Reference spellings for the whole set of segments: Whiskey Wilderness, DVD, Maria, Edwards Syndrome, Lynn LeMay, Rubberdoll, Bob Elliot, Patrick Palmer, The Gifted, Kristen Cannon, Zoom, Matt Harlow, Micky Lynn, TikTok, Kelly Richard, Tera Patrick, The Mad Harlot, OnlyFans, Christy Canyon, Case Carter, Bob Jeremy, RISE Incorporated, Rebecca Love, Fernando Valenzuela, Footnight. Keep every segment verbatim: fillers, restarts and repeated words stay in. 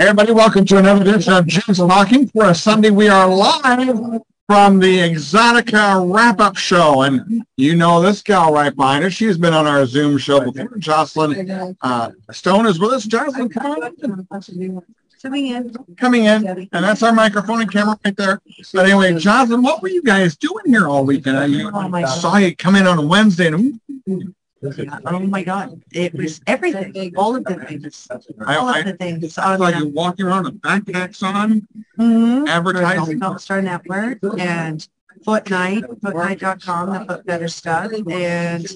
Everybody, welcome to another edition of Jizz Talking. For a Sunday, we are live from the Exxxotica wrap-up show, and you know this gal right behind her. She's been on our Zoom show before. Jocelyn uh, Stone is with us. Jocelyn, come on. Coming in. Coming in. And that's our microphone and camera right there. But anyway, Jocelyn, what were you guys doing here all weekend? I mean, oh saw you come in on Wednesday and... Yeah. Oh my God! It was everything, all of the things, all of the things. I, I, I was like you're walking around with backpacks on, mm-hmm. advertising. Star Network and Footnight, footnight dot com, the Foot Better stuff, and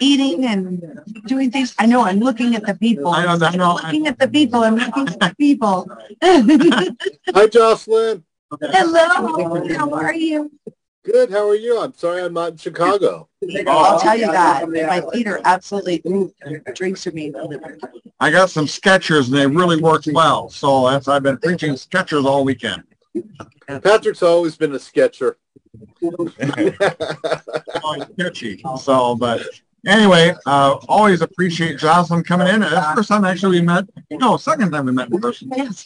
eating and doing things. I know I'm looking at the people. I know that. I'm looking at the people. I'm looking at the people. Hi, Jocelyn. Hello. How are you? Good. How are you? I'm sorry I'm not in Chicago. I'll tell you that. My feet are absolutely ooh, drinks to me. I got some Skechers, and they really work well. So that's I've been preaching Skechers all weekend. Patrick's always been a Skecher. So, but anyway, uh, always appreciate Jocelyn coming in. That's the first time actually we met. No, second time we met in person. Because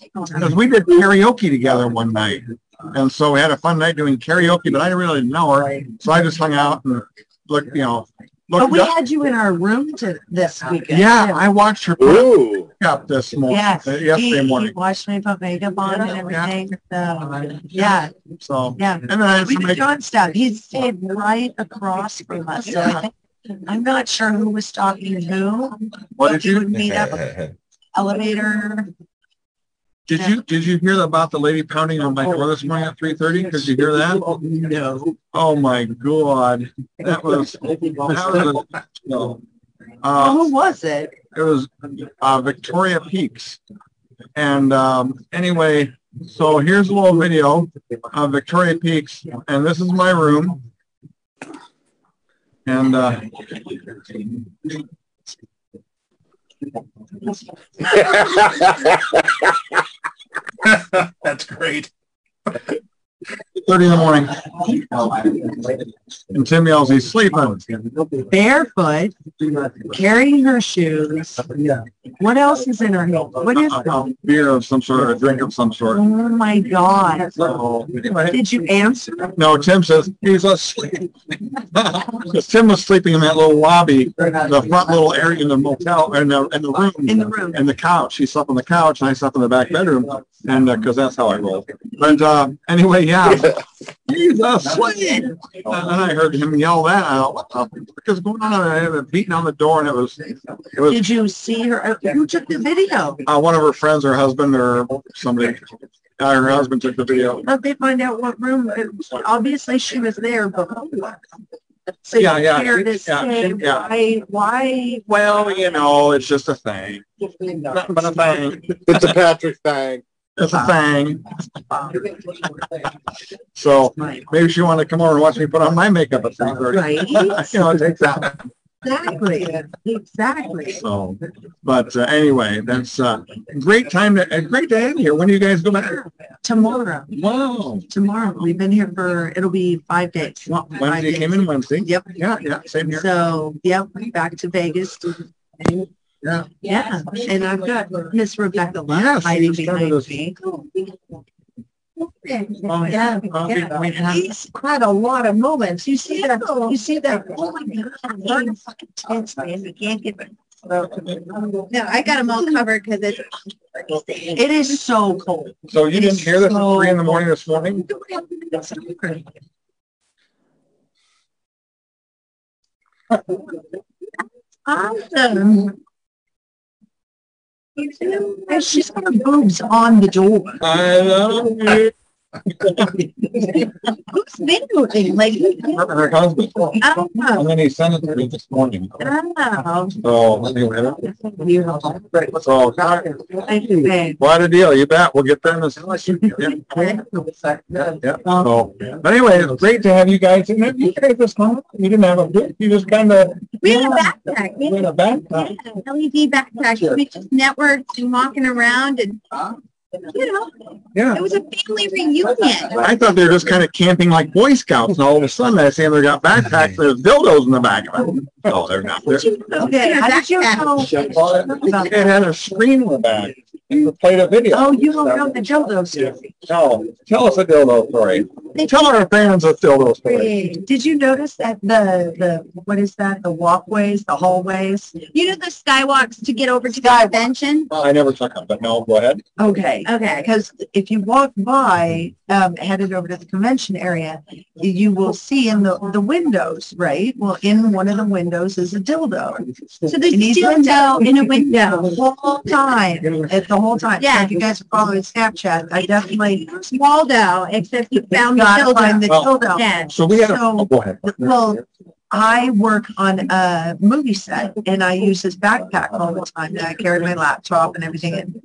we did karaoke together one night. And so we had a fun night doing karaoke, but I didn't really know her, so I just hung out and looked, you know. Looked but we up. Had you in our room to this weekend. Yeah, yeah. I watched her put up this morning, yes. uh, yesterday he, morning. He watched me put makeup on and everything. Yeah. So, yeah. So, yeah. And then I had we somebody, did stuff. He stayed right across from us. So yeah. I think, I'm not sure who was talking to who. What did you? Would meet up elevator. Did yeah. you did you hear about the lady pounding on my door this morning at three thirty? Did you hear that? No. Oh my God, that was. That was a, no. uh, Who was it? It was uh, Victoria Peaks. And um, anyway, so here's a little video of Victoria Peaks, and this is my room. And. Uh, That's great. thirty in the morning. And Tim yells, he's sleeping. Barefoot, carrying her shoes. What else is in her hand? What is it? A beer of some sort, or a drink of some sort. Oh, my God. Did you answer? No, Tim says, he's asleep. Because Tim was sleeping in that little lobby, the front little area in the motel, in the, in the room. In the room. And the couch. He slept on the couch, and I slept in the back bedroom. And because uh, that's how I roll. But uh, anyway, yeah, he's asleep. And then I heard him yell that out. What the fuck is going on? I had a beating on the door, and it was. It was. Did you see her? Who took the video? Uh, one of her friends, her husband, or somebody. Uh, her husband took the video. Let me find out what room. Obviously, she was there, but. So yeah, yeah, to say yeah, why, why? Well, you know, it's just a thing. Nothing but a thing. It's a Patrick thing. It's a thing. So maybe she wanted to come over and watch me put on my makeup at three thirty. Right. You know, it takes that. Exactly. Exactly. So, but uh, anyway, that's uh, a great time to a great to end here. When do you guys go back? Tomorrow. Wow. Tomorrow. We've been here for it'll be five days. Well, Wednesday five days. Came in Wednesday. Yep. Yeah. Yeah. Same here. So yep, back to Vegas. And, yeah. Yeah. And I've got Miss Rebecca Love yeah, hiding behind me. Cool. Okay. Um, yeah, um, yeah. We, we he's had a lot of moments. You see that? You see that? Oh my God! Very fucking tense, man. You can't get. No, I got them all covered because it's. It is so cold. So you it didn't hear this so at three in the morning this morning? Awesome. And she's got her boobs on the door. I love you. Who's videoing? Like her, her husband. Oh. And then he sent it to me this morning. Oh. So anyway, so what a deal! You bet. We'll get them as yeah. Yeah. So, but anyway, it's great to have you guys. You guys just come. You didn't have a bit. You just kind of. We had a backpack. We had a backpack. Yeah, L E D backpack. We just networked and walking around and. You know, yeah. It was a family reunion. I thought they were just kind of camping like Boy Scouts, and all of a sudden I see them, they got backpacks, there's dildos in the back of them. No, they're not. They're, okay, how did you know? You can't have a screen with that. You played a video. Oh, you don't know the dildo story. No, tell us a dildo story. Tell our fans a dildo story. Did you notice that the, the what is that, the walkways, the hallways? You know the skywalks to get over to the convention? Well, I never took them, but no, go ahead. Okay, okay, because if you walk by, um, headed over to the convention area, you will see in the, the windows, right? Well, in one of the windows is a dildo. So there's a dildo in a window. The whole time. At the whole time. Yeah. So if you guys are following Snapchat, I definitely small down, except you found the dildo. The well, dildo. Yeah. So we had a, so, oh, go ahead. Well, I work on a movie set, and I use this backpack all the time. And I carry my laptop and everything. And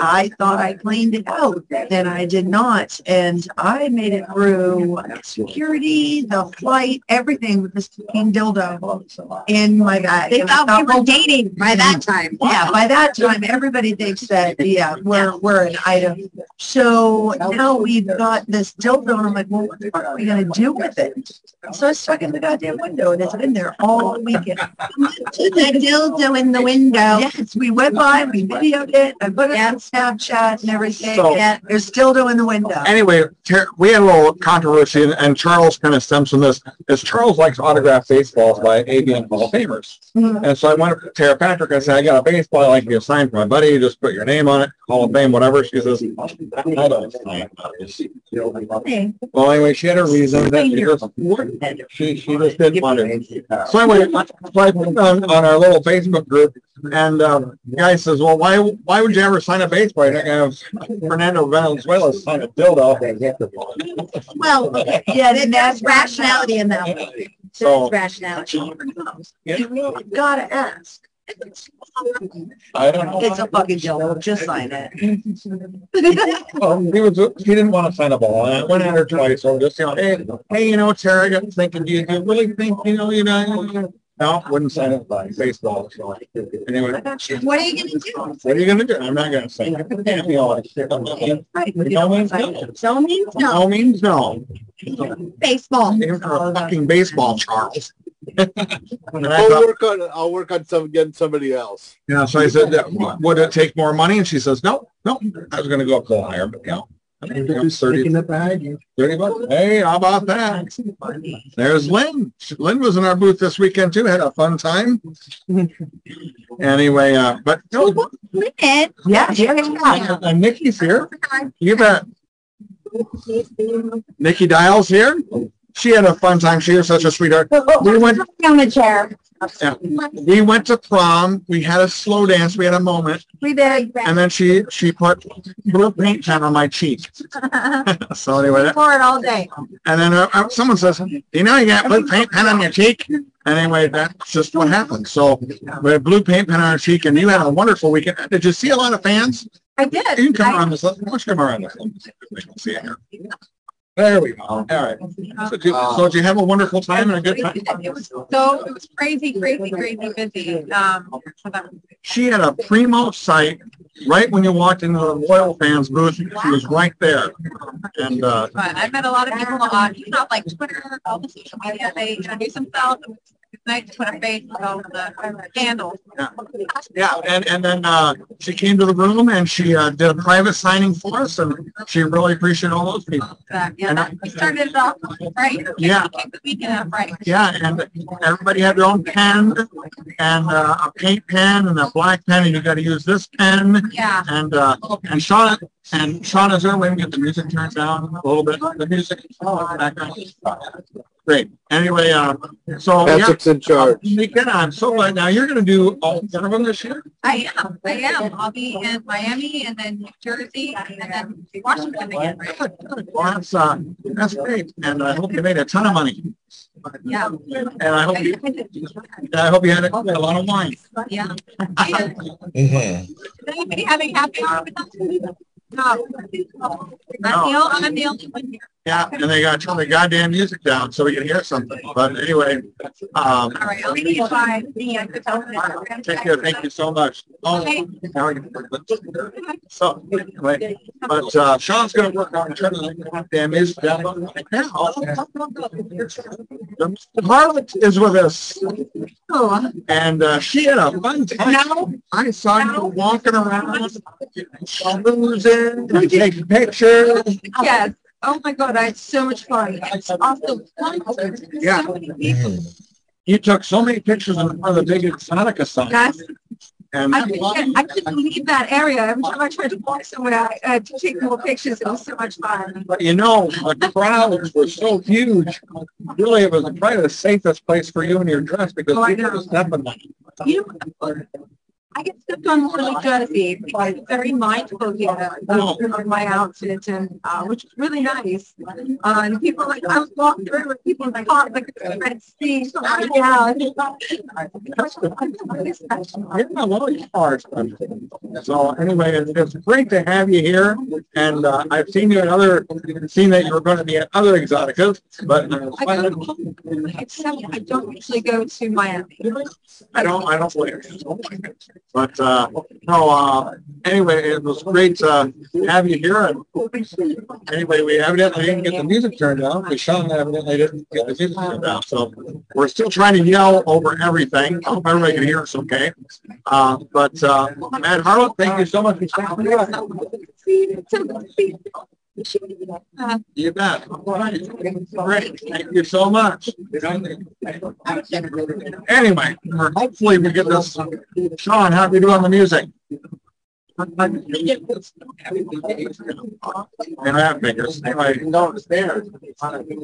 I thought I cleaned it out, and I did not. And I made it through security, the flight, everything with this fucking dildo in my bag. They thought, thought we were dating by that time. Wow. Yeah, by that time, everybody thinks that, yeah, we're, we're an item. So now we've got this dildo, and I'm like, well, what the fuck are we going to do with it? So I stuck in the goddamn window, and it's been there all weekend. The dildo in the window. Yes, we went by, we videoed it, I put it yeah. on Snapchat and everything. So, yeah, there's dildo in the window. Anyway, we had a little controversy, and, and Charles kind of stems from this, is Charles likes autographed baseballs by A B M Hall of Famers. Mm-hmm. And so I went up to Tera Patrick, and I said, I got a baseball, I'd like to get signed for my buddy, just put your name on it, Hall of Fame, whatever. She says, I don't sign. Okay. Well, anyway, she had her reason that she just, she, she just didn't want to. So I went on, on our little Facebook group, and um, the guy says, well, why why would you ever sign a baseball? You're not going to have Fernando Valenzuela sign a dildo. Well, yeah, that's rationality in that one. So, that's rationality. You've got to ask. I don't know. It's a fucking dildo. Just sign it. Well, he was, he didn't want to sign a ball. And I went at her twice. So just, you know, hey, hey, you know, Tera, I got thinking, do you, do you really think, you know, you know, no, wouldn't sign it by baseball. So anyway, what are you going to do? What are you going to do? I'm not going to sign it. No means no. No means no. No means no. Baseball. For a fucking baseball, Charles. I'll work on I'll work on some getting somebody else. Yeah, so I said, would it take more money? And she says, no, no. I was going to go up a little higher, but you know, I mean, you know, thirty in the bag, thirty bucks. Hey, how about that? There's Lynn. Lynn was in our booth this weekend too. Had a fun time. Anyway, uh, but no, Lynn. Yeah, yeah, yeah. And Nikki's here. You bet. Nikki Dial's here. She had a fun time. She was such a sweetheart. We went on a chair. Yeah. We went to prom. We had a slow dance. We had a moment. We did. And then she she put blue paint pen on my cheek. So anyway, that, for it all day. And then uh, someone says, "You know, you got blue paint pen on your cheek." Anyway, that's just what happened. So we had blue paint pen on our cheek, and you had a wonderful weekend. Did you see a lot of fans? I did. You can come I, around this. Let's come around this. Let's see it here. There we go. All right. So did, you, so did you have a wonderful time and a good time? It was so it was crazy, crazy, crazy busy. Um, she had a primo site right when you walked into the Loyal Fans booth. She was right there. And uh, I met a lot of people on you know, like Twitter, all the social media. They introduce themselves. It's nice to put a face on the handle. Yeah, yeah. And, and then uh, she came to the room and she uh, did a private signing for us, and she really appreciated all those people. Uh, yeah, and that, I, we started it off right. Yeah. We the weekend up right. Yeah, and everybody had their own pen, and uh, a paint pen and a black pen, and you got to use this pen. Yeah. And uh, and Sean and Sean, is there a way to get the music turned down a little bit? The music background. Great. Anyway, uh, so Patrick's yeah, in charge. I'm so glad. Now you're going to do all of them this year. I am. I am. I'll be in Miami and then New Jersey and then Washington again. Right? Good, good. Well, that's uh, that's great, and I hope you made a ton of money. Yeah. And I hope you. I hope you had a, a lot of wine. Yeah. Mm-hmm. Does anybody have a happy hour with us? No. I'm the only one here. Yeah, and they got to turn the goddamn music down so we can hear something. But anyway, um, all right, we need to find the telephone. Take care. Thank you so much. Oh, so anyway, but uh, Sean's going to work on turning the goddamn music down right now. The Harlot is with us, and uh, she had a fun time. Now I saw you walking around, losing, taking pictures. Yes. Oh my God, I had so much fun. It's awesome. Yeah. So many people. You took so many pictures in front of the big Exxxotica sign. Yes. And I, couldn't, I couldn't leave that area. Every time I tried to walk somewhere, I had to take more pictures. It was so much fun. But you know, the crowds were so huge. Really, it was probably the safest place for you and your dress because oh, people were stepping on you. Know, I get stepped on really dirty. I'm very mindful here of uh, my outfit, and uh, which is really nice. Uh, and people like I was walking through with people in the car like a red sea. So I yeah, yeah. So anyway, it's, it's great to have you here, and uh, I've seen you at other, seen that you were going to be at other Exxxoticas, but uh, I, don't, except I don't usually go to Miami. I don't. I don't wear. But uh, no, uh, anyway, it was great to uh, have you here. And anyway, we evidently didn't get the music turned down. We Sean evidently didn't get the music turned down. So we're still trying to yell over everything. I hope everybody can hear us okay. Uh, but uh, Matt Harlow, thank you so much for stopping by. Uh, you bet. All right. Great. Thank you so much. Anyway, hopefully we get this. Sean, how are you doing on the music? And I have figures. Anyway, no, it's there.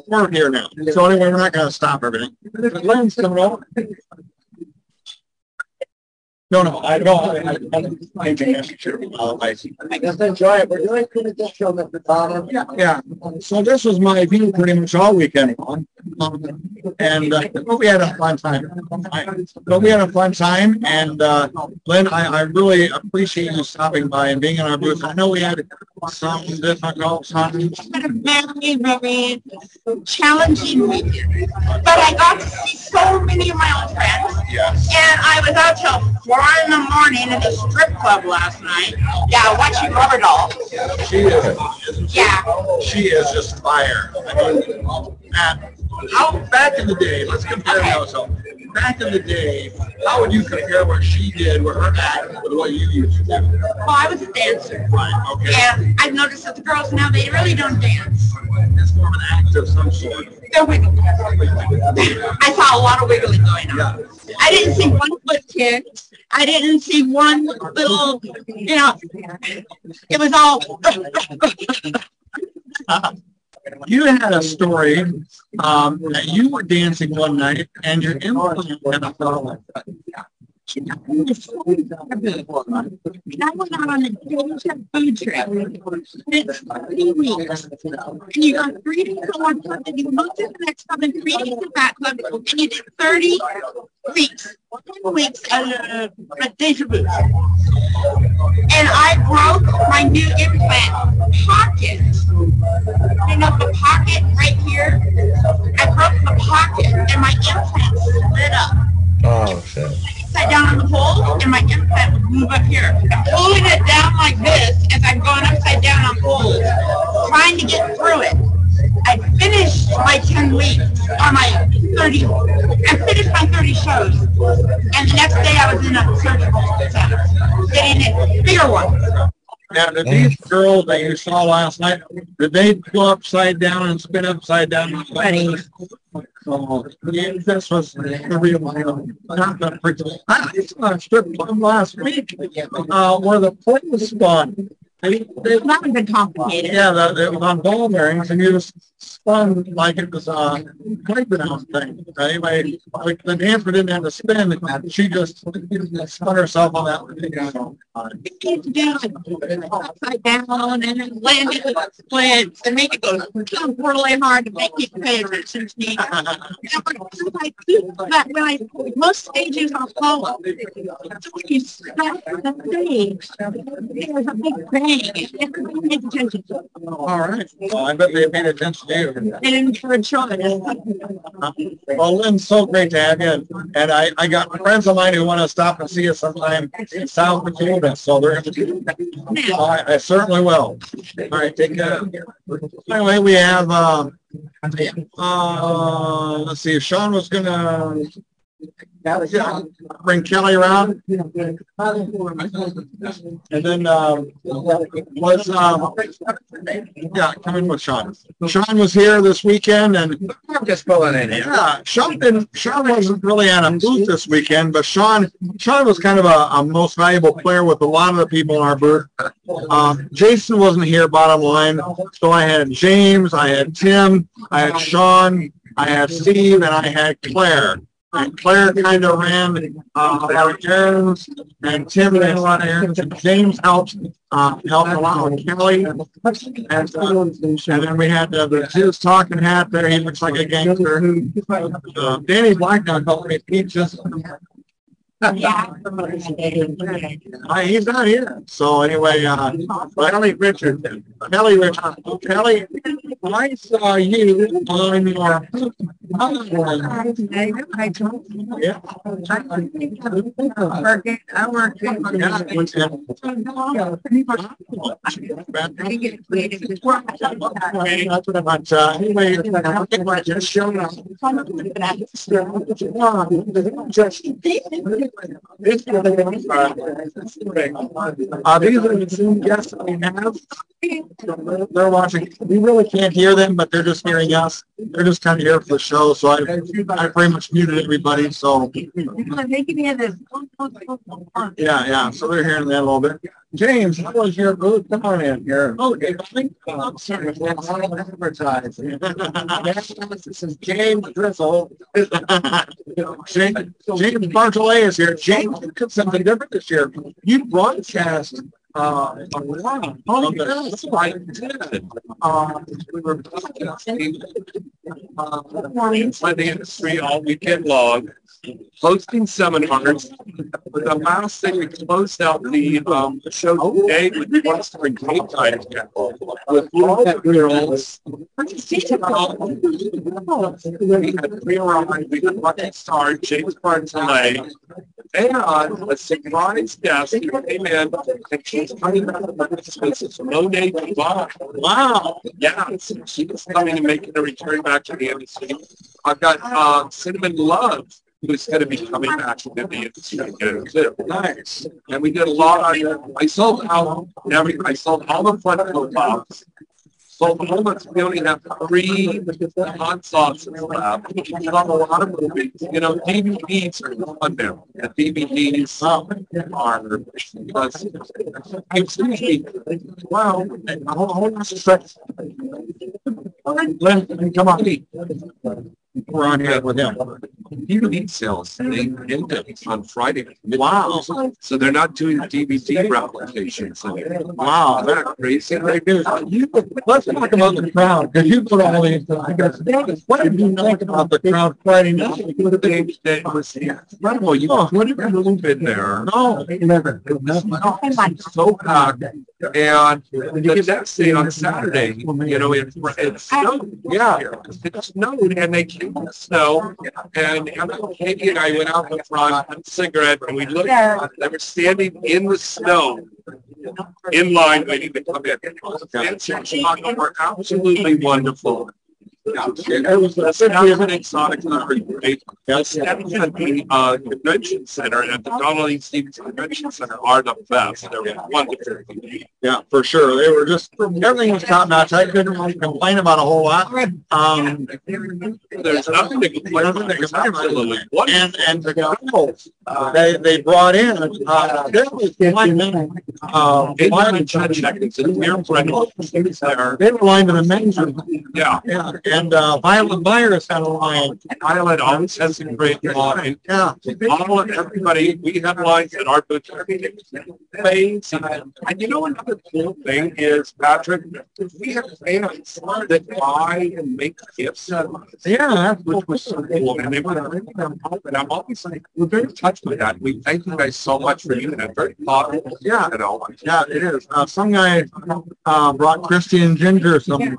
We're here now. So anyway, we're not going to stop everything. Lynn's coming over. No, no, I don't. I, I, I, I just enjoy it. We're doing a good show at the bottom. Yeah, yeah. So this was my view pretty much all weekend long, and uh, but we had a fun time. I, but we had a fun time, and uh, Lynn, I, I really appreciate you stopping by and being in our booth. I know we had some difficult times. It's been a very, very challenging weekend, but I got to see so many of my old friends. Yes. And I was out till four in the morning at the strip club last night. Yeah, watching Rubberdoll. She is. Yeah. She is just fire. Matt, how back in the day, let's compare okay. ourselves. Back in the day, how would you compare what she did with her act with what you used to do? Well, I was a dancer. Right, okay. Yeah, I've noticed that the girls now, they really don't dance. It's more of an act of some sort. They're wiggling. I saw a lot of wiggling going on. Yeah. I didn't see one foot kick. I didn't see one little, you know, it was all. uh, You had a story um, that you were dancing one night and your implant had a problem. And I went out on a Georgia food trip. It's three weeks. And you got three days in one club, and you moved to the next club, and three days in that club, and you did thirty weeks. Ten weeks at a déjà vu. And I broke my new implant pocket. You know, the pocket right here? I broke the pocket, and my implant slid up. Oh, shit. Sat down on the pole, and my implant would move up here. I'm pulling it down like this as I'm going upside down on poles, trying to get through it. I finished my ten weeks, or my thirty, I finished my thirty shows, and the next day I was in a surgical center, getting a bigger one. Now, did these girls that you saw last night, did they go upside down and spin upside down? Funny. Oh, yeah, this was the real one. Not the freaking. I saw a strip club last week uh, where the play was spun. I mean, they, that would have been complicated. Yeah, the, it was on ball bearings, and you just spun like it was a playground thing. Anyway, like the dancer didn't have to spin. She just spun herself on that one. It came down, upside down, and it landed with the splits, and make it go so really hard to make it pay attention to me. But when I, most stages are follow. So when you start the stage, there's a big bang. Everybody pays attention. All right. Well, I bet they paid attention. you. And for a try. Well, Lynn, so great to have you. And I, I got friends of mine who want to stop and see us sometime in South Dakota. So they're going to do I, I certainly will. All right, take care. Anyway, we have, uh, uh, let's see, if Sean was going to... Yeah, bring Kelly around, and then um, was um, yeah, come in with Sean. Sean was here this weekend, and I'm just pulling in here. Yeah, Sean didn't. Sean wasn't really on a booth this weekend, but Sean, Sean was kind of a, a most valuable player with a lot of the people in our booth. Um, Jason wasn't here, bottom line. So I had James, I had Tim, I had Sean, I had Steve, and I had Claire. And Claire kind of ran uh, our errands, and Tim ran a lot of errands, and James helped, uh, helped a lot with Kelly. And, uh, and then we had uh, the Jizz Talking hat there. He looks like a gangster. Uh, Danny Blackdown helped me teach this. Uh, he's not here. So anyway, uh, Kelly Richard. Kelly Richard. Kelly, I saw you on your I told you. Yeah. I worked in the This uh, uh, these are the Zoom guests that we have. They're watching. We really can't hear them, but they're just hearing us. They're just kind of here for the show. So I, I pretty much muted everybody. So yeah, yeah. So they're hearing that a little bit. James, how was your booth? Come on in here. Oh, I think I'm sorry. I want to advertise. This is James Drizzle. James, James Bartholet is here. James, you did something different this year. You broadcast uh, a lot. Oh, yes, I did. Uh, we were broadcasting uh, by the industry all weekend long, hosting seminars. The last thing we closed out the um, show today with one story great time with twelve-year-olds. We had three arrived. We had lucky star James Bartholet, and a surprise guest who came in and she's coming out of the spaces. Monet Dubois. Wow! Yeah, she was coming and making a return back to the industry. I've got uh, Cinnamon Love, who's going to be coming back to the industry too. Nice. And we did a lot on I sold out every I sold all the front profiles. So at the moment, we only have three hot sauces left. We've done a lot of movies. You know, D V Ds are on there. The D V Ds are... Excuse me. Wow. Hold, hold on a second. Lynn, come on. We're on here with him. D V D sales, they ended on Friday. Wow. So they're not doing D V D replications. Wow. Isn't that crazy? Let's talk about the crowd, because you go to all these things. What did you think about the crowd Friday night? It was incredible. You couldn't have been there. No. It was so packed. And the next day on Saturday, you know, it, it snowed. Yeah. It snowed, and they came in the snow. And Katie and I went out in front, had a cigarette, and we looked. They were standing in the snow, in line waiting to come in. Spencer and Sean were absolutely wonderful. Yeah, it was a city of an exotic country. Yes. At the uh, convention center at the Donald E. Stevens Convention Center are the best. They're wonderful. Yeah, for sure. They were just, everything was top notch. I couldn't really complain about a whole lot. Um, There's nothing to complain about. It's absolutely wonderful. And, and the couples uh, they, they brought in, uh, there was one man, uh, they were lined to the men's room. Yeah. Yeah. And uh, Violet Myers had a line. Violet always has a great line. Yeah. All of everybody, we have lines at our booth. And you know another cool thing is, Patrick, we have fans that buy and make gifts. Yeah. Which was so cool. And, they were, and I'm always like, we're very touched by that. We thank you guys so much for you. And I'm very thoughtful. Yeah. And all. Yeah, it is. Uh, some guy uh, brought Christy and Ginger some.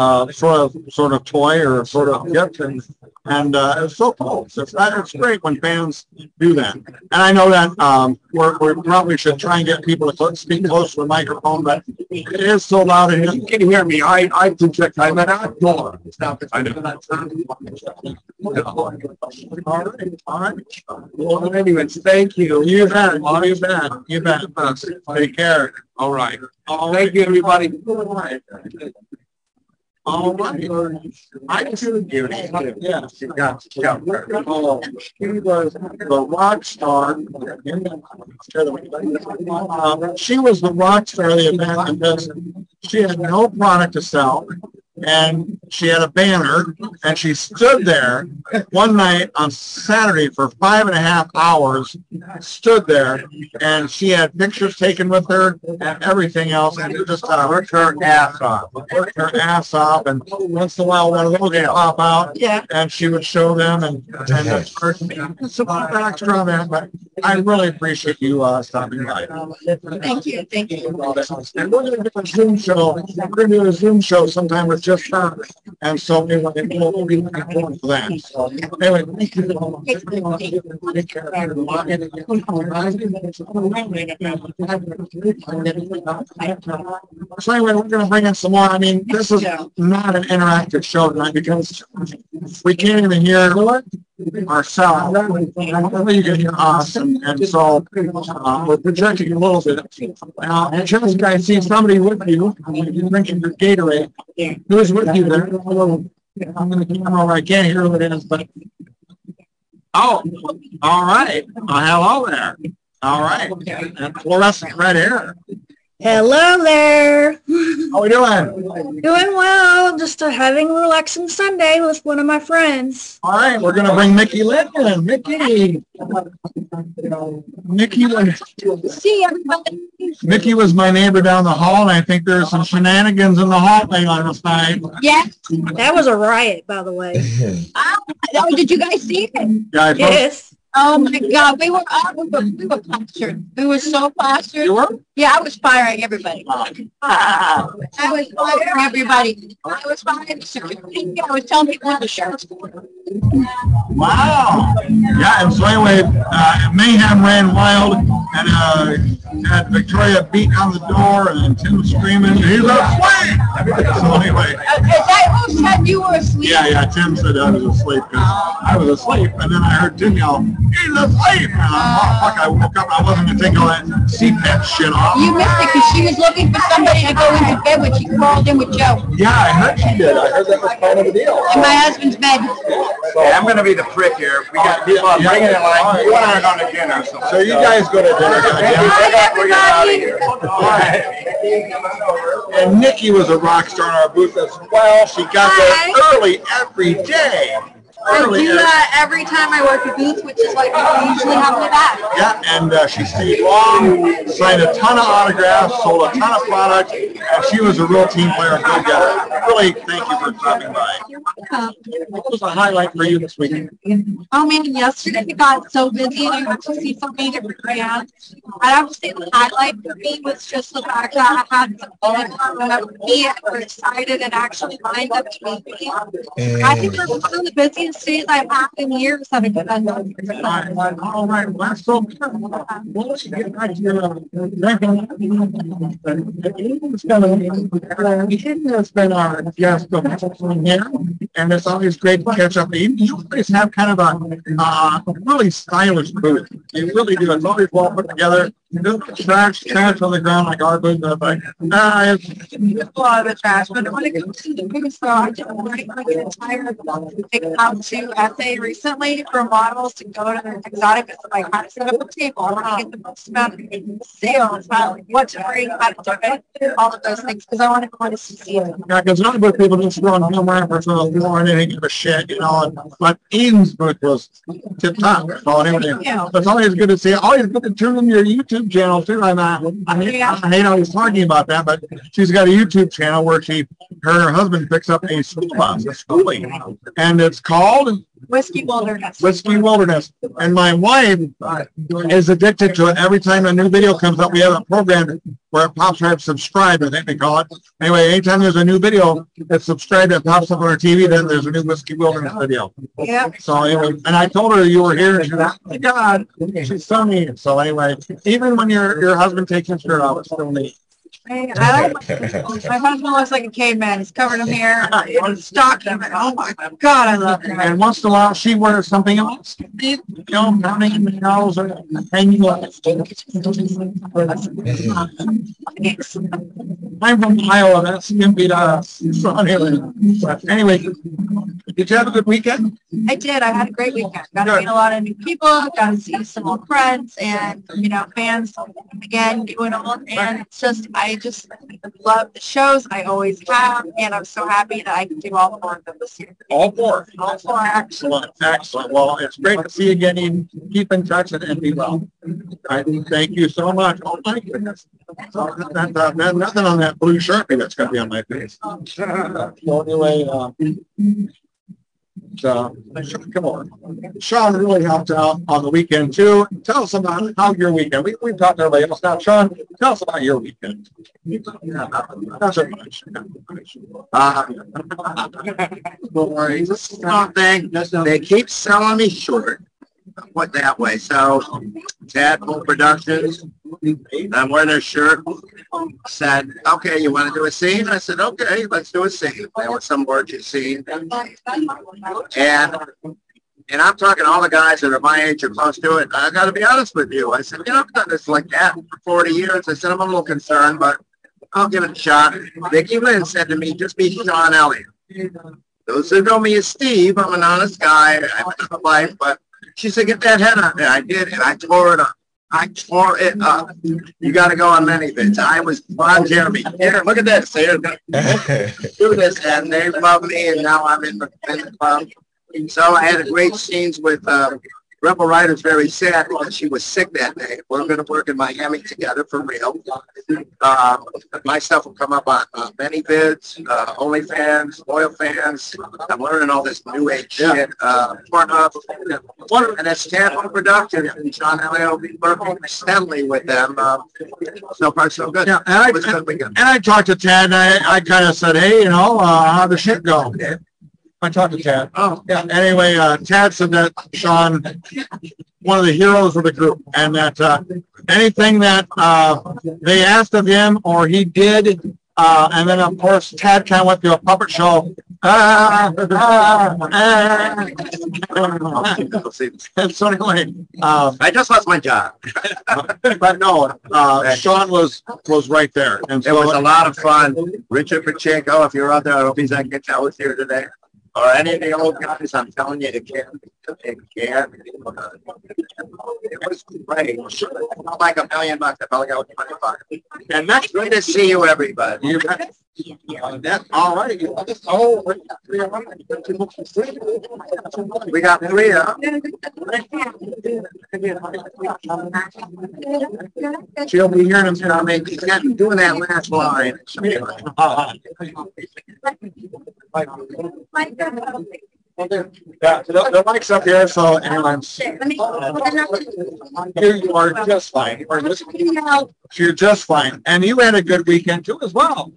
uh, sort of sort of toy or sort of gift, and and uh, it's so cool. So it's, it's great when fans do that. And I know that um, we're, we probably should try and get people to speak close to the microphone, but it is so loud and you can hear me. I I project. I'm an outdoor. I know. All right, all right. Well, anyways, thank you. You bet. You bet. You bet. Take care. All right. All right. Thank you, everybody. All right. I do give it. Yeah. She got She was the rock star. Uh, she was the rock star of the event because she had no product to sell. And she had a banner, and she stood there one night on Saturday for five and a half hours, stood there, and she had pictures taken with her and everything else, and it just uh, worked her ass off. Worked her ass off, and once in a while one of those would pop out, yeah. And she would show them, and, and this person, it's a little extra on that, but I really appreciate you uh, stopping by. Thank you, thank you. And we're going to do a Zoom show, we're going to do a Zoom show sometime with just her, and so we will be looking forward to that. So, anyway, thank you. Take care. So anyway, we're going to bring in some more. I mean, this is not an interactive show tonight because we can't even hear ourselves. Only you can hear us, and, and so uh, we're projecting a little bit. Now, uh, just guys, see somebody with you drinking your Gatorade. Who's with you there? I'm in the camera where I can't hear who it is, but oh, all right. Well, hello there. All right, and fluorescent red hair. Hello there. How are we doing? Doing well. Just uh, having a relaxing Sunday with one of my friends. All right, we're going to bring Micky Lynn in. Micky. Micky was, See everybody. Micky was my neighbor down the hall, and I think there were some shenanigans in the hallway on this night. Yeah, that was a riot, by the way. Oh, did you guys see it? Yeah, yes. Oh my God, we were up, we were, we were postured. We were so postured. You were? Yeah, I was firing everybody. I was firing everybody. I was firing security. I was telling people how to shout. Wow. Yeah, and so anyway, uh, mayhem ran wild, and uh, had Victoria beat on the door, and Tim screaming, he's asleep! So anyway. Uh, is that who said you were asleep? Yeah, yeah, Tim said I was asleep, because I was asleep, and then I heard Tim yell, he's asleep! And I, oh, fuck, I woke up, and I wasn't going to take all that C PAP shit off. You missed it, because she was looking for somebody to go into bed when she crawled in with Joe. Yeah, I heard she did. I heard that was part of the deal. In my husband's bed. So, yeah, I'm going to be the prick here. We got people oh, yeah, bringing yeah, it like you want to go to dinner. So, so you guys go to dinner. Right, and Nikki was a rock star in our booth as well. She got Hi. there early every day. Early I do that uh, every time I work a booth, which is like we usually have in the back. Yeah, and uh, she stayed long, signed a ton of autographs, sold a ton of product, and she was a real team player and go-getter. Really, thank you for stopping by. You're welcome. What was the highlight for you this weekend? Oh man, yesterday it got so busy and I got to see so many different brands. I'd have to say the highlight for me was just the fact that I had some people that were me and were excited and actually lined up to meet me. I think we're one of the busiest states I've had in years that I've done. All right, well, that's so good. Well, she get back to your It has been our guest from here, and it's always great to catch up. You always have kind of a uh, really stylish booth. You really do. It's always well put together. Trash, trash on the ground like our booth. But like, ah, it's a lot of trash. But when it comes to the biggest store, I did like an entire out to essay recently for models to go to Exxxotica. So like, how to set up a table, how to get the most amount of sales, how, what to bring, how to do it, all of those things, because I want to see it. Yeah, because none of the people just throw on camera for so long, they didn't give a shit, you know. And, but Eden's booth was tip top. So anyway, it's always good to see. Always good to tune in your YouTube channel too. I'm not, I hate, I hate always talking about that, but she's got a YouTube channel where she, her husband picks up a school bus, a schooling, and it's called Whiskey Wilderness. Whiskey Wilderness. And my wife uh, is addicted to it. Every time a new video comes up, we have a program where it pops right up, subscribe, I think they call it. Anyway, anytime there's a new video that's subscribed that pops up on our T V, then there's a new Whiskey Wilderness video. Yeah. So anyway, and I told her you were here, and she was, oh my God, she's so neat. So anyway, even when your your husband takes his shirt off, it's still neat. I, I like my, my husband looks like a caveman. He's covered in hair, stocked him, and oh my God, I love him. And once in a while, she wears something else. You know, mounting the nose or hanging up. I'm from Iowa. That's going to be us. But anyway, did you have a good weekend? I did. I had a great weekend. Got to meet a lot of new people. Got to see some old friends and, you know, fans again doing all. And it's just, I just love the shows. I always have, and I'm so happy that I can do all four of them this year. All four. All four. Excellent. Excellent. Well, it's great to see you again. And keep in touch and be well. I thank you so much. Oh my goodness. So, that, that, that, nothing on that blue Sharpie that's going to be on my face. So anyway, uh, so, come on. Sean really helped out on the weekend too. Tell us about how your weekend. We, we've talked to everybody else now. Sean, tell us about your weekend. Not so much. Uh, don't worry. This is nothing. They keep selling me short. What that way? So, Tadpole Productions. I'm wearing their shirt. Said, "Okay, you want to do a scene?" I said, "Okay, let's do a scene." They want some gorgeous scene, and and I'm talking to all the guys that are my age or close to it. I got to be honest with you. I said, "You know, I've done this like that for forty years." I said, "I'm a little concerned, but I'll give it a shot." Micky Lynn said to me, "Just be Sean Elliot." Those who know me as Steve, I'm an honest guy. I live a life, but she said, get that head on there. I did it. I tore it up. I tore it up. You got to go on many bits. I was Bob Jeremy. Here, look at this. Here, do this. And they love me, and now I'm in the, in the club. So I had a great scenes with uh, Rebel Ryder's very sad because she was sick that day. We're going to work in Miami together for real. Uh, my stuff will come up on uh, many bits, uh, OnlyFans, Loyal Fans. I'm learning all this new age yeah. shit. Uh, Pornhub. And that's Tadpole Productions. And Sean Elliot will be working steadily with them. Uh, so far, so good. Yeah, and, I, and, good and I talked to Tad, and I, I kind of said, hey, you know, uh, how'd the shit go? Yeah. I talked to Tad. Oh, yeah. Anyway, uh, Tad said that Sean, one of the heroes of the group, and that uh, anything that uh, they asked of him or he did, uh, and then of course Tad kind of went through a puppet show. Ah, ah, ah. And so anyway, uh, I just lost my job. But no, uh, Sean was was right there, and so it was a lot of fun. Richard Pacheco, if you're out there, I hope he's at I was here today. Or any of the old guys, I'm telling you, it can't, it can't. It was great. It felt like a million bucks. I felt like I was twenty-five. And that's great to see you, everybody. You got, uh, that, all right. Oh, we got three up. She'll be hearing him say, I mean, he's got doing that last line. Yeah, the, the mic's up here, so anyway, here you are just fine. You are just, you're just fine. And you had a good weekend, too, as well.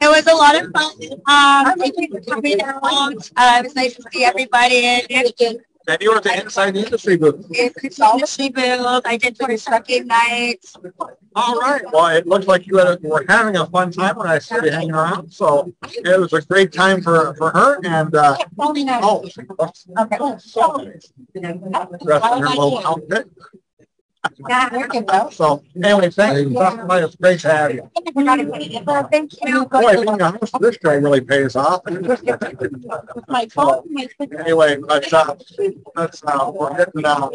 It was a lot of fun. Um, thank you for coming out. Uh, it was nice to see everybody. And And you were at the Inside the Industry booth. It's all industry booth. I did for second night. All right. Well, it looked like you had a, were having a fun time when I started hanging around. So it was a great time for, for her. And uh, oh, okay. So nice. Dressed in her little outfit. Yeah, so anyway, thank you. Yeah. It's great to have you. Well, thank you. Boy, being a host, this guy really pays off. So, anyway, but, uh, that's uh, we're getting uh,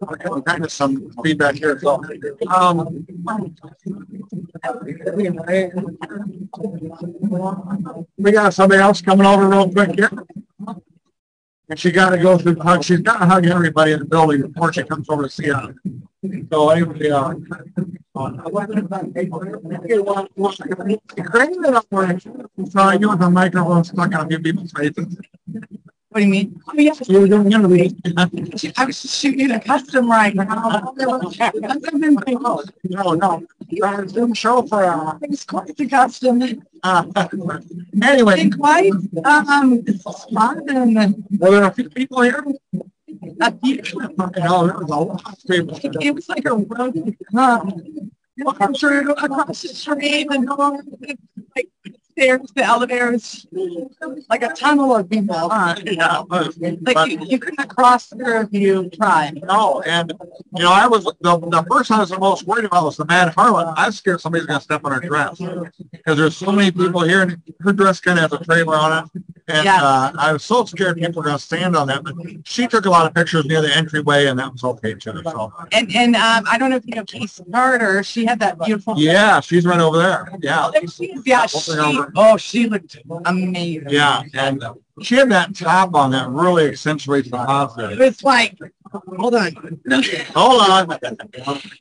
we're getting kind of some feedback here. So, um, we got somebody else coming over real quick here. And she got to go through the hug. She's got to hug everybody in the building before she comes over to see us. So anyway, uh, the crane that I'm wearing, so I use a microphone stuck on a few people's faces. What do you mean? Oh, yeah. You don't know me. I was shooting a custom right now. No, no, no. You had a Zoom show for uh, it's quite the custom. Uh, anyway, quite um, fun and there were a few people here. That fucking hell, there was a lot of people. It was like a road. Walking through across the street and going like stairs to elevators, like a tunnel of people. Uh, yeah, but, like but, you, you couldn't cross there if you tried. No, and you know I was the, the first I was the most worried about was the Mad Harlot. I was scared somebody's gonna step on her dress because there's so many people here, and her dress kind of has a trailer on it. And yes. uh, I was so scared people were going to stand on that, but she took a lot of pictures near the entryway, and that was okay too. So. And and um, I don't know if you know Case Carter. She had that beautiful. Yeah, face. She's right over there. Yeah. There she is. Yeah. She, oh, she looked amazing. Yeah, and she had that top on that really accentuates the outfit. It's like, hold on, hold on.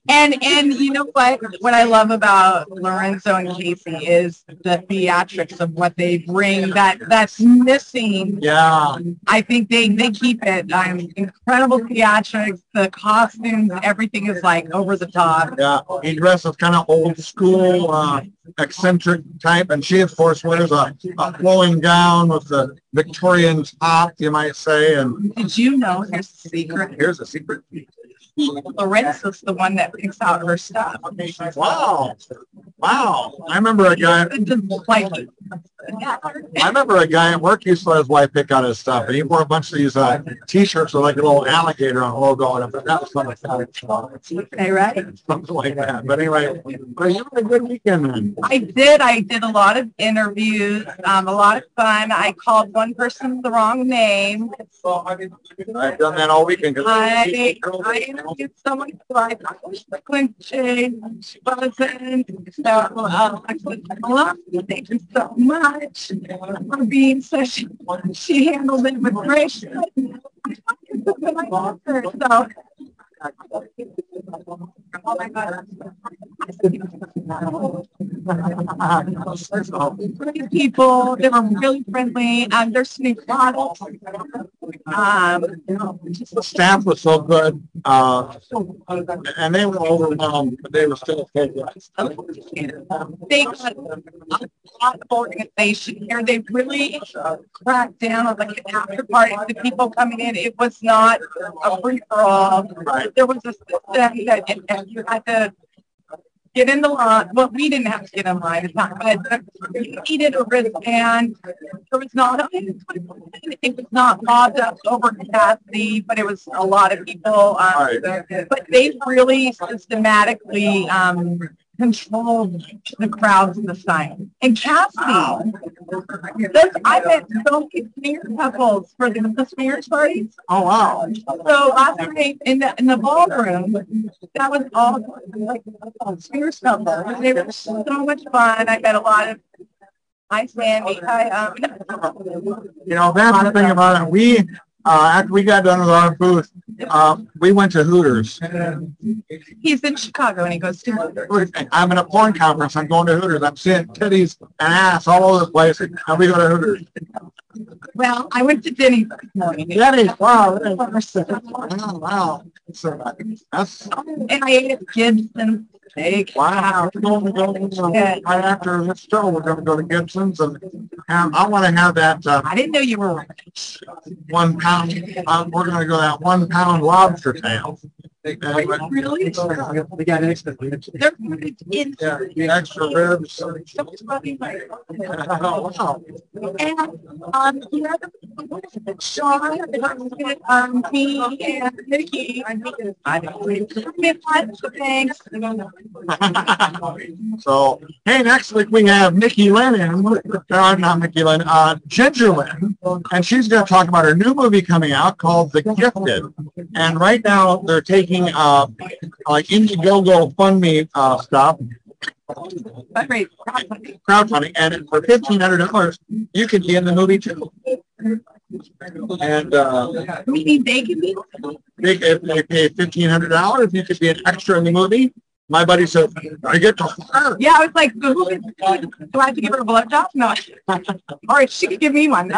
And and you know what? What I love about Lorenzo and Casey is the theatrics of what they bring. That that's missing. Yeah. I think they they keep it. Um, incredible theatrics. The costumes, everything is like over the top. Yeah. He dresses kind of old school, uh, eccentric type, and she of course wears a, a flowing gown with the Victorian top, you might say. And did you know? Here's the secret. Here's a secret. Lorenzo's the one that picks out her stuff. Wow. Wow. I remember a guy. I remember a guy at work used to let his wife pick out his stuff, and he wore a bunch of these uh, T-shirts with like a little alligator on the logo, and that was something like that. Right? Something like that. But anyway, but you had a good weekend then. I did. I did a lot of interviews, um, a lot of fun. I called one person the wrong name. I've done that all weekend. I, I interviewed someone who I thought was Franklin James Bartholet. So uh, I love you. Thank you so much for being such. She handled it with grace. So. Oh my God. Great people. They were really friendly. Um, there's new models. Um, the staff was so good. Uh, and they were overwhelmed, but they were still okay. They got a lot of organization here. They really cracked down on like an after party to people coming in. It was not a free for all. Right. There was a system that and, and you had to get in the line. Well, we didn't have to get in line at the time, but we needed a wristband. There was not, it was not logged up over capacity, but it was a lot of people. Um, right. But they really systematically um, controlled the crowds in the sign. And Cassidy, wow. Those, I met so many smear couples for the, the smear parties. Oh, wow. So last night in the, in the ballroom, that was all like smear couples. They were so much fun. I met a lot of nice Sandy. Hi, um, you know, that's the thing about it. We... Uh, after we got done with our booth, uh, we went to Hooters. He's in Chicago and he goes to Hooters. I'm in a porn conference. I'm going to Hooters. I'm seeing titties and ass all over the place. And we go to Hooters. Well, I went to Denny's this morning. Denny's, wow. Wow, wow. So, that's... And I ate at Gibson's. Steak. Wow. We're going to go to, yeah. Right after this show, we're going to go to Gibson's, and um, I want to have that. Uh, I didn't know you were right. One pound. Uh, we're going to go to that one pound lobster tail. Are you really? We got extra ribs. They're really in. Yeah, the extra ribs. So funny, right? Oh, wow. And um, the other one, Sean, um, me and Nikki. I mean, lots of thanks. So, hey, next week we have Micky Lynn in. No, not Micky Lynn. Uh, Ginger Lynn, and she's going to talk about her new movie coming out called The Gifted. And right now they're taking Uh, like IndieGoGo FundMe uh, stuff, crowdfunding, and for fifteen hundred dollars, you can be in the movie too. And uh, meaning they can be. They, if they pay fifteen hundred dollars, you could be an extra in the movie. My buddy said, "I get to her." Yeah, I was like, "Who is, do I have to give her a blowjob?" No. All right, she could give me one.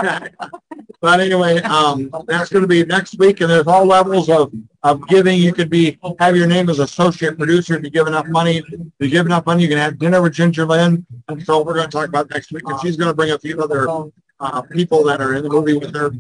But anyway, um, that's going to be next week, and there's all levels of, of giving. You could be have your name as associate producer if you give enough money. If you give enough money, you can have dinner with Ginger Lynn. And so we're going to talk about next week, and she's going to bring a few other uh, people that are in the movie with her.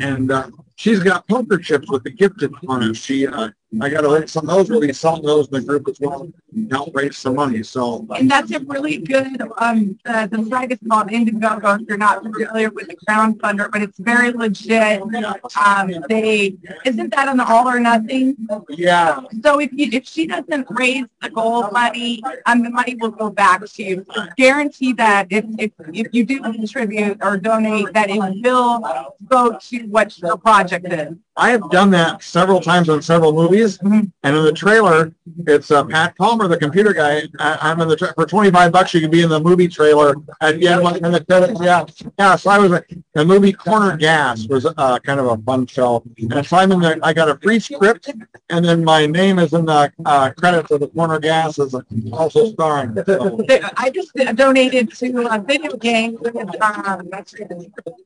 And uh, she's got poker chips with The Gifted on it. She, uh, I got to link some of those. We'll be selling those in the group as well to help raise some money. So, and that's a really good, um, uh, the site is called IndieGoGo, if you're not familiar with the crowdfunder, but it's very legit. Um, they, isn't that an all or nothing? Yeah. So if you, if she doesn't raise the gold money, um, the money will go back to you. So guarantee that if, if, if you do contribute or donate, that it will go to what the project is. I have done that several times on several movies, mm-hmm. and in the trailer, it's uh, Pat Palmer, the computer guy. I, I'm in the tra- for twenty-five bucks, you can be in the movie trailer, and yeah, like in the credits, yeah, yeah. So I was like, the movie Corner Gas was uh, kind of a fun show, and so I'm in the, I got a free script, and then my name is in the uh, credits of the Corner Gas is also starring. So. I just donated to a video game with um,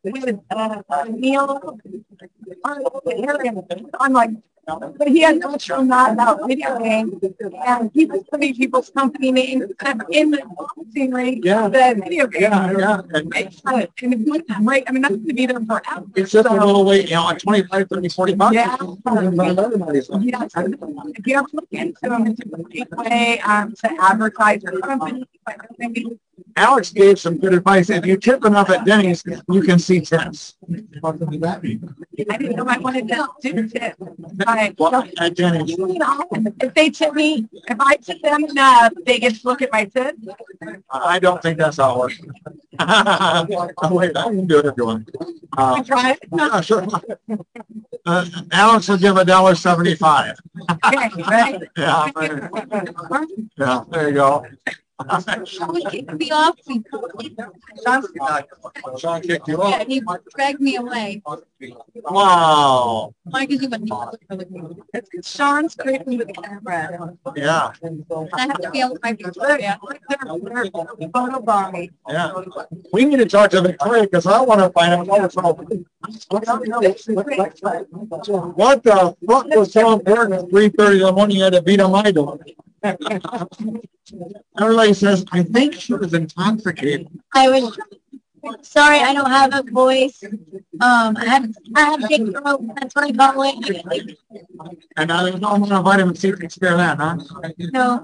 with uh, Neil. I'm like, but he had no show not about video games, and he was putting people's company names in the scenery, yeah. the video games. Yeah, yeah. And, and it was great. I mean, that's going to be there forever. It's just so, a little way, you know, like twenty-five, thirty, forty bucks. Yeah. yeah. So if you have to look into them, it's a great way um, to advertise your company. Alex gave some good advice. If you tip enough at Denny's, you can see tips. What does that mean? I didn't know I wanted to do tips. Well, at Denny's. If they tip me, if I tip them enough, they get to look at my tips. I don't think that's how it works. Oh, wait, I can do it if you want. Uh, I try it. Yeah, sure. Uh, Alex will give a dollar seventy-five. Okay, right? Yeah, right. Yeah, there you go. Shall we kick me off? Sean kicked you off. Yeah, he dragged me away. Wow. Sean's creeping with the camera. Yeah. I have to be able to find Victoria. Yeah. We need to talk to Victoria because I want to find out what it's all about. What the fuck was Sean Burton at three thirty in the morning? You had to beat on my door. Everybody says, I think she was intoxicated. I was sorry, I don't have a voice. Um, I have I have big throat. That's what I call it. And now there's no amount of vitamin C to spare that, huh? No,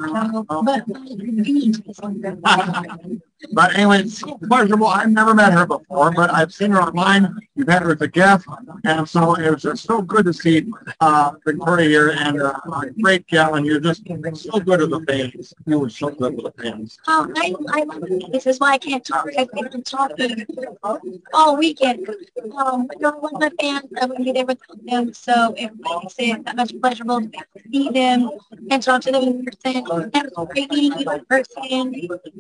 no. But, but anyway, it's so pleasurable. I've never met her before, but I've seen her online. We've had her as a guest, and so it was just so good to see uh, Victoria here, and uh, a great gal, and you're just so good with the fans. You were so good with the fans. Oh, I, I love it. This is why I can't talk. I can't talk all weekend. Um, but no, with my fans, I wouldn't be there without them, so it makes it that much pleasurable to see them and talk to them in person, and great meeting you in person,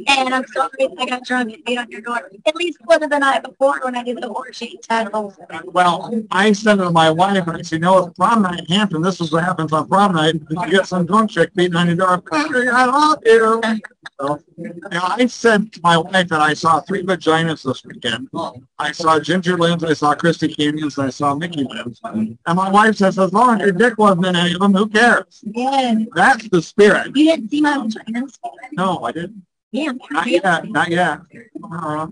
and I'm so I got drunk and beat on your door. At least one of the night before when I did the orgy tadpole. Well, I said to my wife, and I said, you know, it's prom night in Hampton. This is what happens on prom night. You get some drunk chick beating on your door. I love you. So, you know, I said to my wife that I saw three vaginas this weekend. I saw Ginger Lynn's, I saw Christy Canyon's, and I saw Micky Lynn's. And my wife says, as long as your dick wasn't in any of them, who cares? Yeah. That's the spirit. You didn't see my vaginas? No, I didn't. Yeah, not yet, not yet. Uh,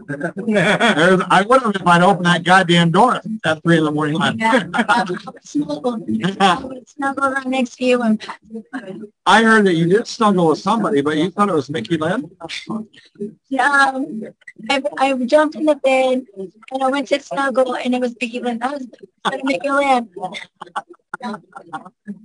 I would have if I'd opened that goddamn door at three in the morning. Yeah, I would snuggle. I would snuggle right next to you and pat you. I heard that you did snuggle with somebody, but you thought it was Micky Lynn? Um, I, I jumped in the bed and I went to snuggle and it was Micky Lynn. I was Micky Lynn.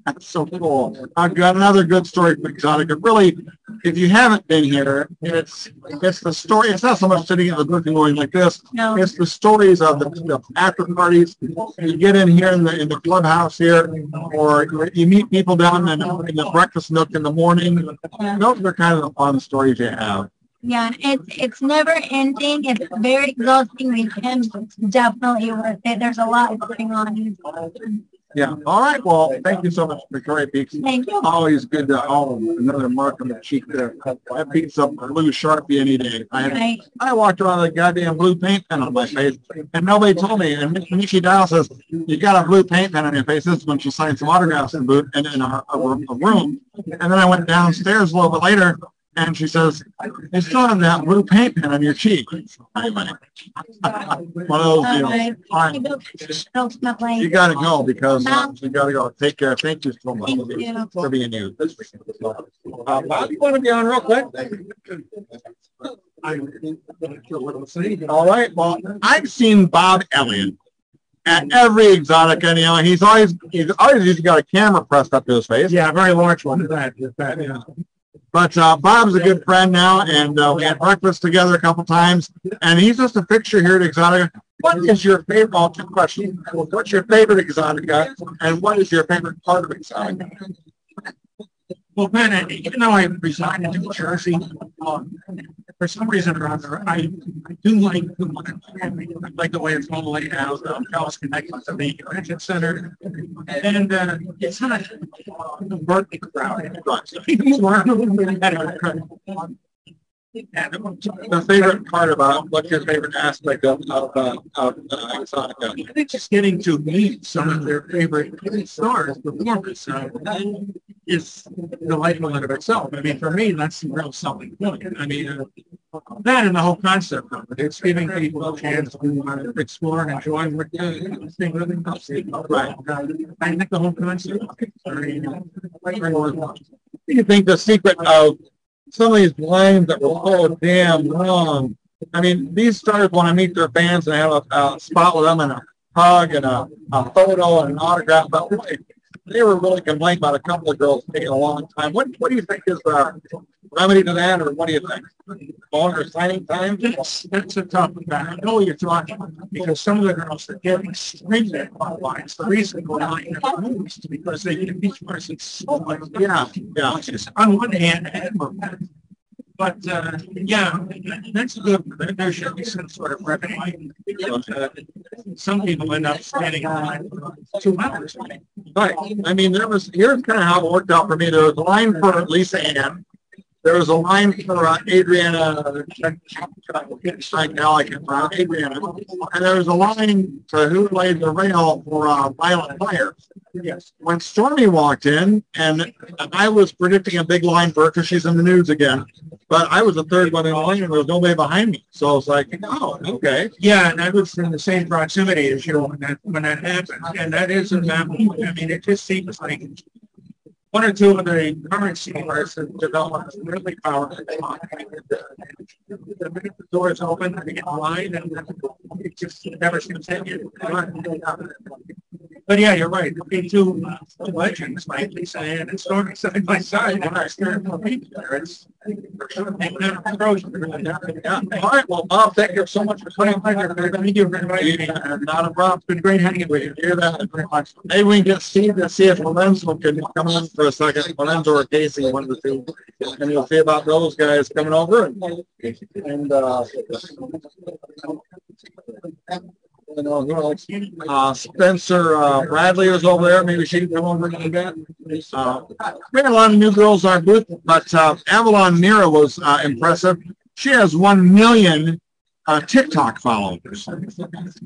That's so cool. I've got another good story from Exxxotica. Really, if you haven't been here, it's it's the story. It's not so much sitting in the booth and going like this. No. It's the stories of the, the after parties. You get in here in the in the clubhouse here, or you meet people down in, in the breakfast nook in the morning. Yeah. Those are kind of the fun stories you have. Yeah, it's it's never ending. It's very exhausting weekend. It's definitely worth it. There's a lot going on. Yeah. All right. Well, thank you so much, Victoria Peaks. Thank you. Always good to oh, another mark on the cheek there. That beats a blue Sharpie any day. I, right. I walked around with goddamn blue paint pen on my face, and nobody told me. And Nikki Dial says, you got a blue paint pen on your face. This is when she signed some autographs in, boot, and in a, a, a room. And then I went downstairs a little bit later, and she says, "It's still have that blue paint pen on your cheek." I went, one of those, you know, fine. You gotta go because uh, you gotta go. Take care. Thank you so much for being you. Uh, Bob, you want to be on real quick? All right. Well, I've seen Bob Elliot at every Exxxotica, you know, he's always he's always he's got a camera pressed up to his face. Yeah, a very large one. That, that, yeah. But uh, Bob's a good friend now, and uh, we had breakfast together a couple times, and he's just a fixture here at Exxxotica. What is your favorite, well, two questions, what's your favorite Exxxotica, and what is your favorite part of Exxxotica? Well, Ben, even though I reside in New Jersey, um, for some reason or other, I, I do like the, like the way it's all laid out, the house connected to the convention center, and uh, it's not a vertically crowded. The favorite part about, what's your favorite aspect of of, uh, of uh, Exxxotica? I think just getting to meet some of their favorite stars, performers, uh, is delightful in of itself. I mean, for me, that's the real selling point. I mean, uh, that and the whole concept of it. It's giving people a chance to uh, explore and enjoy what they're doing. Right. I think the whole concept is very, very well. Do you think the secret of some of these lines that were so damn long? I mean, these stars want to meet their fans and have a, a spot with them and a hug and a, a photo and an autograph. But like, they were really complaining about a couple of girls taking a long time. What What do you think is the remedy to that, or what do you think? Longer signing time? That's, that's a tough one. I know what you're talking about, because some of the girls that get extremely qualified, the reason we're not in the movies is because they give each person so much. Yeah, yeah. Just on one hand, admirable. But, uh, yeah, that's good. There should be some sort of revenue. Uh, some people end up standing in line for two hours. Right. I mean, there was, here's kind of how it worked out for me. There was a line for Lisa Ann. There was a line for uh, Adriana. Adriana. And there was a line to who laid the rail for uh, Violet Myers. Yes. When Stormy walked in, and I was predicting a big line for her because she's in the news again, but I was the third one in the line and there was nobody behind me. So I was like, oh, okay. Yeah, and I was in the same proximity as you when that, when that happened. And that is an example. I mean, it just seems like one or two of the current seniors have developed really powerful. The minute the doors open, they get in line, and it just never seems to end. But yeah, you're right. The two legends, like Lisa Ann and Stormy, side by side, and our spiritual people there. It's an approach. All right, well, Bob, thank you so much for coming by. Thank you for inviting me. Not a problem. It's been great hanging with you. Hear that? Very much. Maybe we can get Steve to see if Lorenzo can come on for a second. Lorenzo or Casey, one of the two. And you'll see about those guys coming over. And, and uh, Uh, Spencer uh, Bradley was over there. Maybe she can come over and that. Uh, we had a lot of new girls in our booth, but uh, Avalon Mira was uh, impressive. She has one million uh, TikTok followers,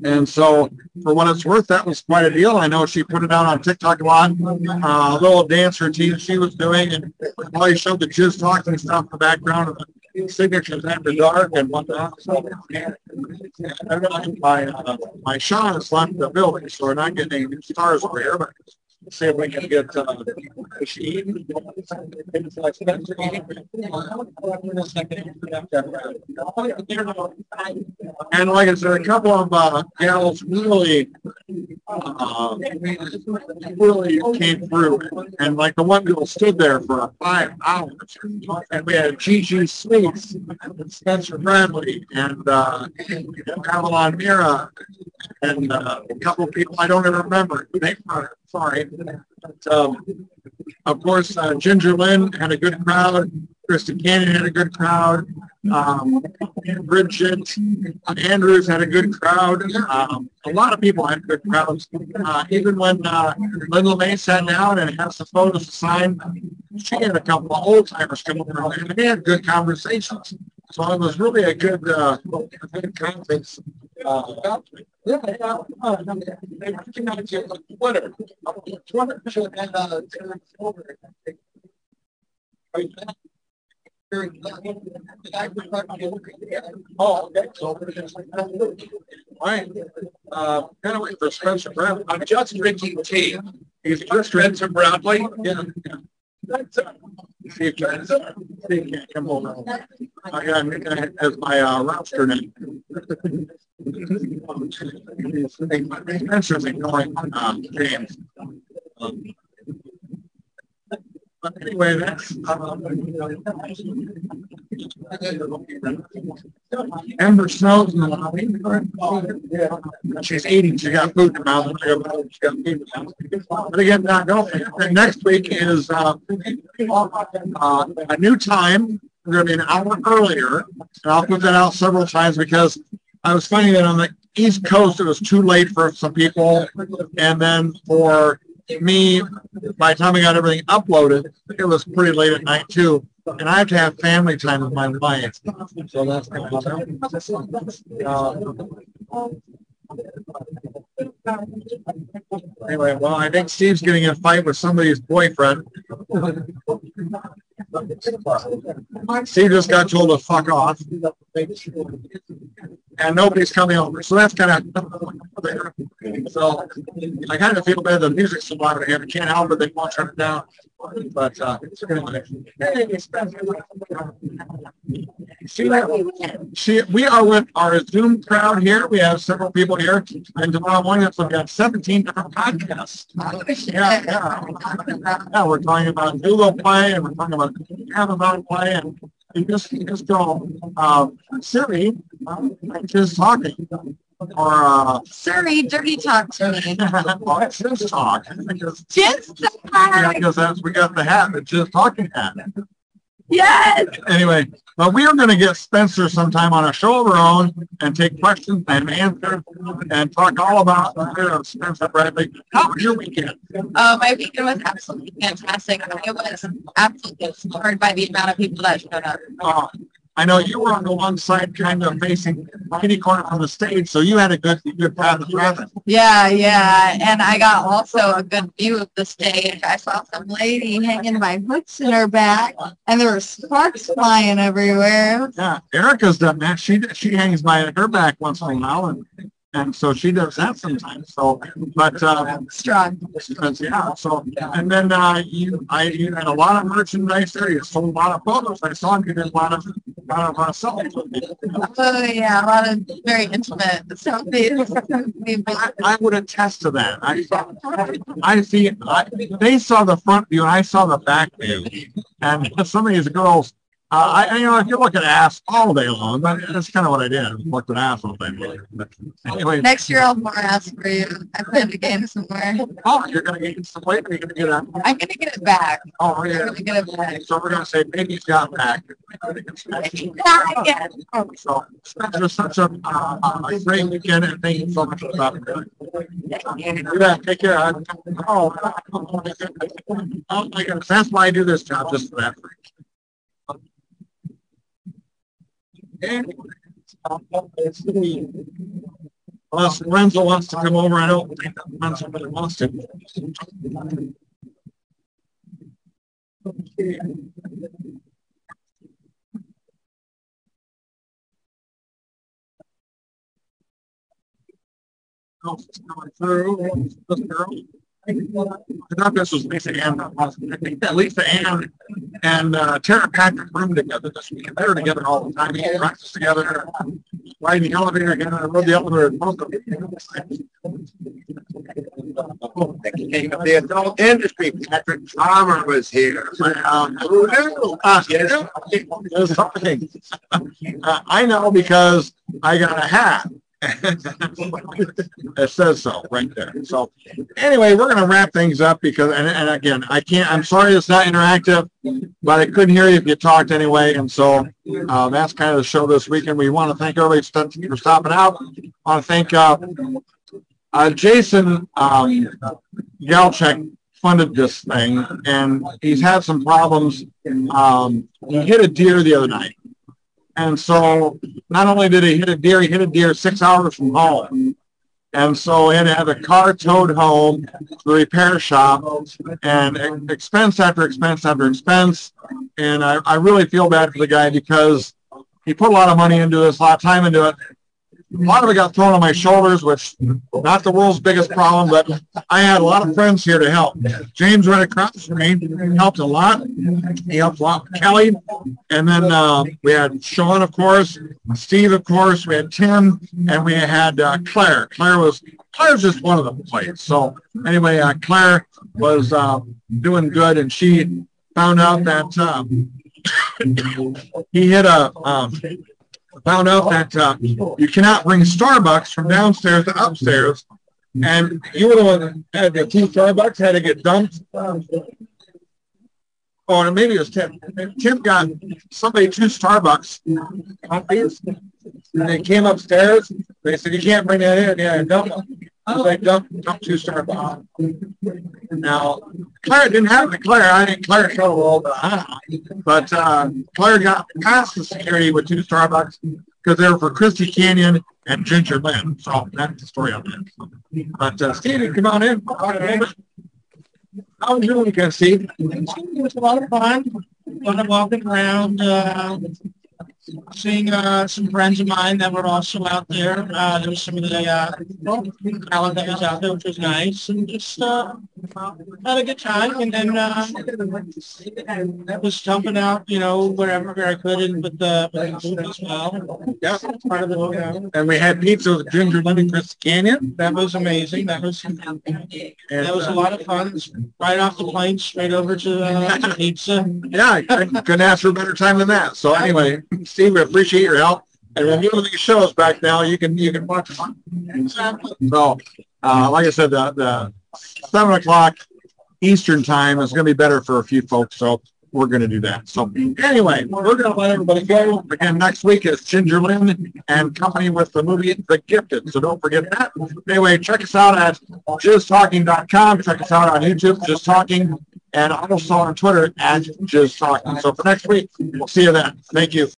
and so for what it's worth, that was quite a deal. I know she put it out on TikTok a lot. Uh, a little dance routine she was doing, and probably showed the Jizz Talking stuff in the background of it. Signatures after dark and whatnot. So, and I realized my, uh, my Sean has left the building, so we're not getting any stars over here, but let's see if we can get uh, she and like I said, a couple of uh, gals really uh, really came through, and like the one girl stood there for five hours, and we had Gigi Sweets, and Spencer Bradley, and uh, Avalon Mira, and uh, a couple of people I don't even remember. They were, sorry. But, um, of course, uh, Ginger Lynn had a good crowd. Kristen Cannon had a good crowd. Um, Bridget Andrews had a good crowd. Um, a lot of people had good crowds. Uh, even when uh, Lynn LeMay sat down and had some photos to sign, she had a couple of old-timers come over and they had good conversations. So it was really a good, uh, good conference. Uh, yeah, yeah. Uh, they recognized you on Twitter. Twitter should have uh, turned over. Oh, okay. So, all right. Uh, gotta wait for Spencer Bradley. I'm just drinking tea. He's just Spencer Bradley. Yeah. See if John can't come over. I got him as my uh, roster name. Spencer's ignoring uh, James. Um, But anyway, that's uh, Amber Snow's in the lobby. She's eating. She got food in her mouth. She got food in her mouth. But again, not going. And next week is uh, uh, a new time. We're going to be an hour earlier. And I'll put that out several times because I was finding that on the East Coast it was too late for some people, and then for me, by the time I got everything uploaded, it was pretty late at night too, and I have to have family time with my wife. So that's kind of uh, anyway. Well, I think Steve's getting in a fight with somebody's boyfriend. Steve just got told to fuck off, and nobody's coming over. So that's kind of so I kind of feel bad. The music's so loud here. I can't help it. They won't turn it down. But uh, it's anyway. See that? See, we are with our Zoom crowd here. We have several people here, and tomorrow morning we've got seventeen different podcasts. Yeah, yeah. Yeah, we're talking about Google Play, and we're talking about Amazon Play, and. You just, you just go, uh, Siri, Jizz Talking, or, uh... Siri, dirty talk to me. Well, it's Jizz Talk. Jizz Talk! Because that's, we got the hat, the Jizz Talking hat. Yes! Anyway, but we are going to get Spencer sometime on a show of our own and take questions and answer and talk all about uh, Spencer Bradley. How was your weekend? Uh, my weekend was absolutely fantastic. I was absolutely floored by the amount of people that showed up. Uh, I know you were on the one side kind of facing kitty corner from the stage, so you had a good good crowd of traffic. Yeah, yeah. And I got also a good view of the stage. I saw some lady hanging by hooks in her back, and there were sparks flying everywhere. Yeah, Erica's done that. She she hangs by her back once in a while, and, and so she does that sometimes. So, but uh, strong. Yeah. So, and then uh, you, I, you had a lot of merchandise there. You sold a lot of photos. I saw you did a lot of. Oh yeah, a lot of very intimate selfies. I, I would attest to that. I saw, I see, I, they saw the front view and I saw the back view. And some of these girls, uh, I you know, if you look at ass all day long, that's kind of what I did. I looked at ass all day long. Anyway, next year I'll more ass for you. I plan to gain some more. Oh, you're gonna gain some weight, or you're gonna get up? I'm gonna get it back. Oh yeah. I'm gonna get it back. So we're gonna say Peggy's got back. Yeah. So Spencer, such a, uh, a great weekend, and thank you so much for stopping by. Yeah, take care. I, oh, oh my goodness, that's why I do this job, just for that. Unless Lorenzo wants to come over, I don't think Lorenzo really wants to. I thought this was Lisa Ann. I think that Lisa Ann and uh, Tera Patrick room together this weekend. They were together all the time. They had breakfast together, riding the elevator together. I rode the elevator with both of them. The adult industry, Patrick Palmer was here. Um, uh, yes. I know because I got a hat. It says so right there. So anyway, we're going to wrap things up because, and, and again, I can't, I'm sorry it's not interactive, but I couldn't hear you if you talked anyway. And so uh, that's kind of the show this weekend. We want to thank everybody for stopping out. I want to thank uh, uh, Jason um, Galcheck funded this thing, and he's had some problems. Um, he hit a deer the other night. And so not only did he hit a deer, he hit a deer six hours from home. And so he had to have a car towed home to the repair shop, and expense after expense after expense. And I, I really feel bad for the guy because he put a lot of money into this, a lot of time into it. A lot of it got thrown on my shoulders, which not the world's biggest problem, but I had a lot of friends here to help. James ran across from me, helped a lot. He helped a lot with Kelly. And then uh, we had Sean, of course, Steve, of course. We had Tim, and we had uh, Claire. Claire was Claire's just one of the plates. So anyway, uh, Claire was uh, doing good, and she found out that um, he hit a... Um, found out that uh, you cannot bring Starbucks from downstairs to upstairs, and you were the one that had the two Starbucks, had to get dumped. Oh, and maybe it was Tim. Tim got somebody two Starbucks, and they came upstairs. They said, you can't bring that in. Yeah, dump them. So they dumped, dumped two Starbucks. Now, Claire didn't have the Claire. I think Claire showed a little bit high. But uh, Claire got past the security with two Starbucks because they were for Christy Canyon and Ginger Lynn. So that's the story of that. But uh, Steve, come on in. How was your weekend, Steve? It was a lot of fun. Fun of walking around, uh, seeing uh, some friends of mine that were also out there. Uh, there was some of the uh, talent that was out there, which was nice. And just uh, had a good time. And then uh, I was jumping out, you know, wherever I could and with the food as well. Yeah. Part of the, you know. And we had pizza with Ginger Lynn and Kristen Canyon. That was amazing. That was that was a lot of fun. Right off the plane, straight over to, uh, to pizza. Yeah, I couldn't ask for a better time than that. So anyway... Steve, we appreciate your help, and when you do these shows back now, you can you can watch them. So, uh, like I said, the, the seven o'clock Eastern time is going to be better for a few folks, so we're going to do that. So, anyway, we're going to let everybody go. Again, next week is Ginger Lynn and company with the movie The Gifted, so don't forget that. Anyway, check us out at jizz talking dot com. Check us out on YouTube, Jizz Talking, and also on Twitter at Jizz Talking. So for next week, we'll see you then. Thank you.